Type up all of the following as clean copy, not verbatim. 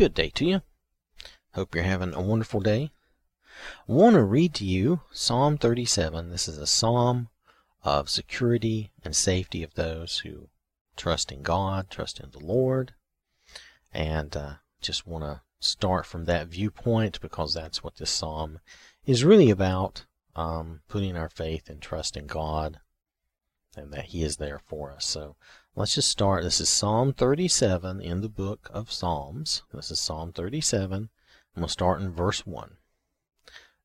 Good day to you. Hope you're having a wonderful day. I want to read to you Psalm 37. This is a psalm of security and safety of those who trust in God, trust in the Lord. And just want to start from that viewpoint because that's what this psalm is really about, putting our faith and trust in God and that He is there for us. So let's just start. This is Psalm 37 in the book of Psalms. This is Psalm 37. I'm going to start in verse 1.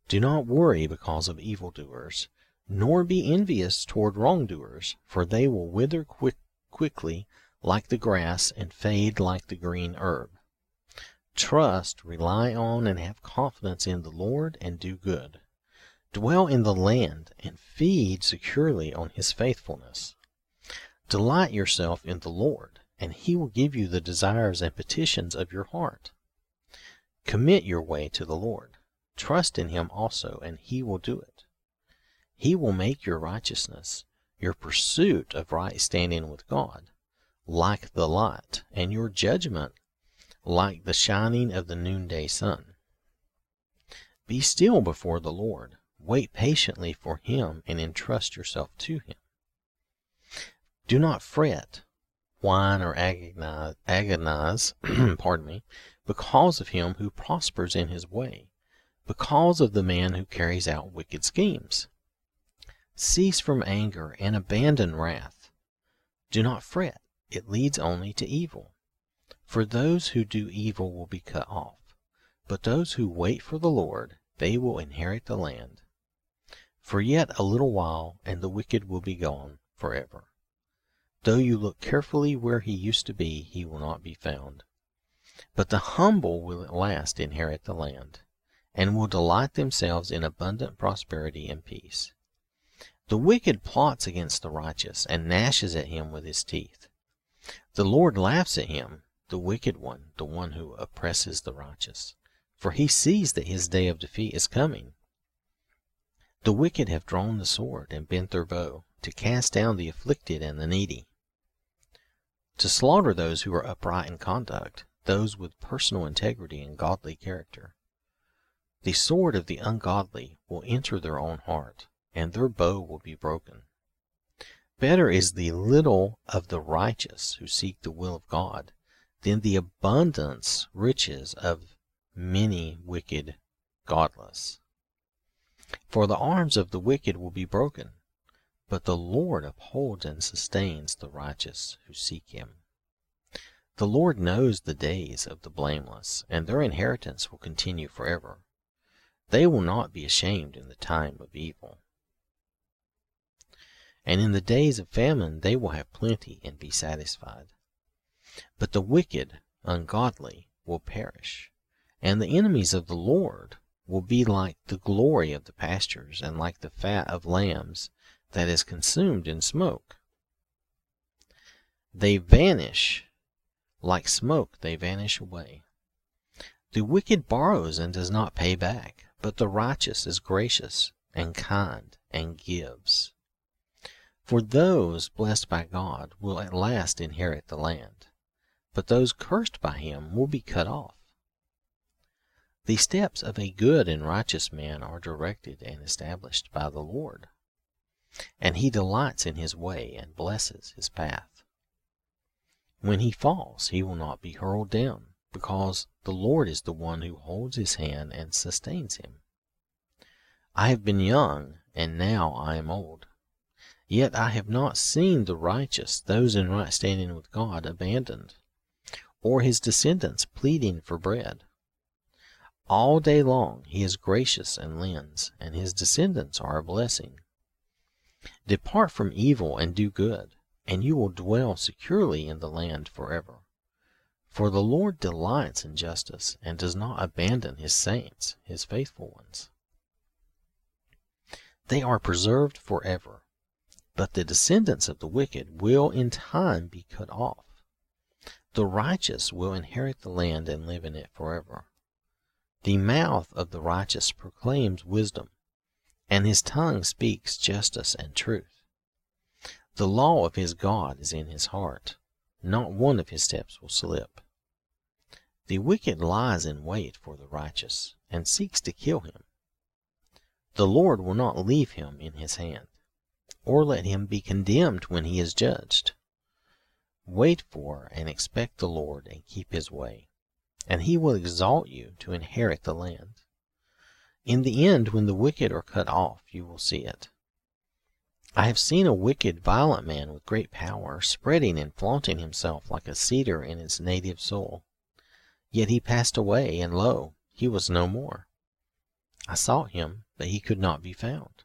Do not worry because of evildoers, nor be envious toward wrongdoers, for they will wither quickly like the grass and fade like the green herb. Trust, rely on, and have confidence in the Lord, and do good. Dwell in the land and feed securely on His faithfulness. Delight yourself in the Lord, and He will give you the desires and petitions of your heart. Commit your way to the Lord. Trust in Him also, and He will do it. He will make your righteousness, your pursuit of right standing with God, like the light, and your judgment like the shining of the noonday sun. Be still before the Lord. Wait patiently for Him, and entrust yourself to Him. Do not fret, whine, or agonize, because of him who prospers in his way, because of the man who carries out wicked schemes. Cease from anger and abandon wrath. Do not fret, it leads only to evil. For those who do evil will be cut off, but those who wait for the Lord, they will inherit the land. For yet a little while, and the wicked will be gone forever. Though you look carefully where he used to be, he will not be found. But the humble will at last inherit the land, and will delight themselves in abundant prosperity and peace. The wicked plots against the righteous, and gnashes at him with his teeth. The Lord laughs at him, the wicked one, the one who oppresses the righteous, for he sees that his day of defeat is coming. The wicked have drawn the sword and bent their bow, to cast down the afflicted and the needy, to slaughter those who are upright in conduct, those with personal integrity and godly character. The sword of the ungodly will enter their own heart, and their bow will be broken. Better is the little of the righteous who seek the will of God than the abundance riches of many wicked godless. For the arms of the wicked will be broken, but the Lord upholds and sustains the righteous who seek Him. The Lord knows the days of the blameless, and their inheritance will continue forever. They will not be ashamed in the time of evil. And in the days of famine they will have plenty and be satisfied. But the wicked, ungodly, will perish, and the enemies of the Lord will be like the glory of the pastures, and like the fat of lambs that is consumed in smoke. They vanish like smoke, they vanish away. The wicked borrows and does not pay back, but the righteous is gracious and kind and gives. For those blessed by God will at last inherit the land, but those cursed by Him will be cut off. The steps of a good and righteous man are directed and established by the Lord, and He delights in his way and blesses his path. When he falls, he will not be hurled down, because the Lord is the one who holds his hand and sustains him. I have been young, and now I am old. Yet I have not seen the righteous, those in right standing with God, abandoned, or his descendants pleading for bread. All day long he is gracious and lends, and his descendants are a blessing. Depart from evil and do good, and you will dwell securely in the land forever. For the Lord delights in justice and does not abandon His saints, His faithful ones. They are preserved forever, but the descendants of the wicked will in time be cut off. The righteous will inherit the land and live in it forever. The mouth of the righteous proclaims wisdom, and his tongue speaks justice and truth. The law of his God is in his heart. Not one of his steps will slip. The wicked lies in wait for the righteous and seeks to kill him. The Lord will not leave him in his hand, or let him be condemned when he is judged. Wait for and expect the Lord and keep his way, and he will exalt you to inherit the land. In the end, when the wicked are cut off, you will see it. I have seen a wicked, violent man with great power, spreading and flaunting himself like a cedar in its native soil. Yet he passed away, and lo, he was no more. I sought him, but he could not be found.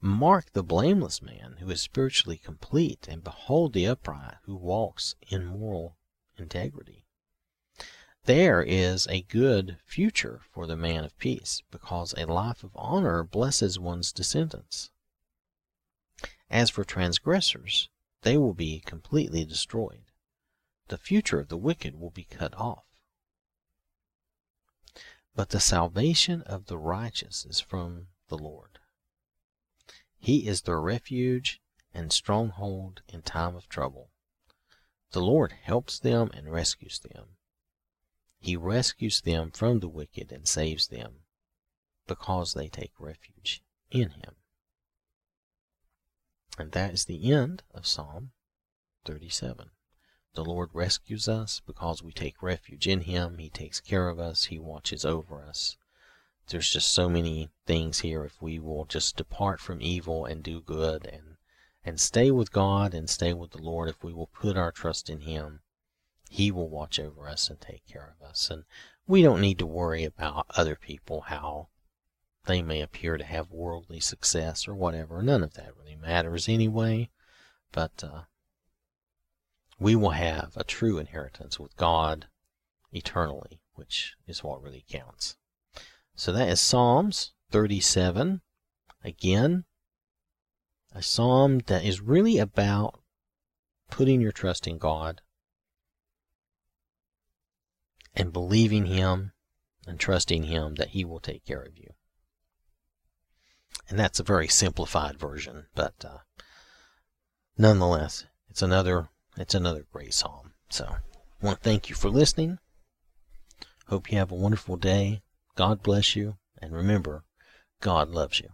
Mark the blameless man who is spiritually complete, and behold the upright who walks in moral integrity. There is a good future for the man of peace, because a life of honor blesses one's descendants. As for transgressors, they will be completely destroyed. The future of the wicked will be cut off. But the salvation of the righteous is from the Lord. He is their refuge and stronghold in time of trouble. The Lord helps them and rescues them. He rescues them from the wicked and saves them, because they take refuge in him. And that is the end of Psalm 37. The Lord rescues us because we take refuge in him. He takes care of us. He watches over us. There's just so many things here. If we will just depart from evil and do good and stay with God and stay with the Lord, if we will put our trust in him, he will watch over us and take care of us. And we don't need to worry about other people, how they may appear to have worldly success or whatever. None of that really matters anyway. But we will have a true inheritance with God eternally, which is what really counts. So that is Psalms 37. Again, a psalm that is really about putting your trust in God and believing him and trusting him that he will take care of you. And that's a very simplified version, but nonetheless, it's another great psalm. So I want to thank you for listening. Hope you have a wonderful day. God bless you, and remember, God loves you.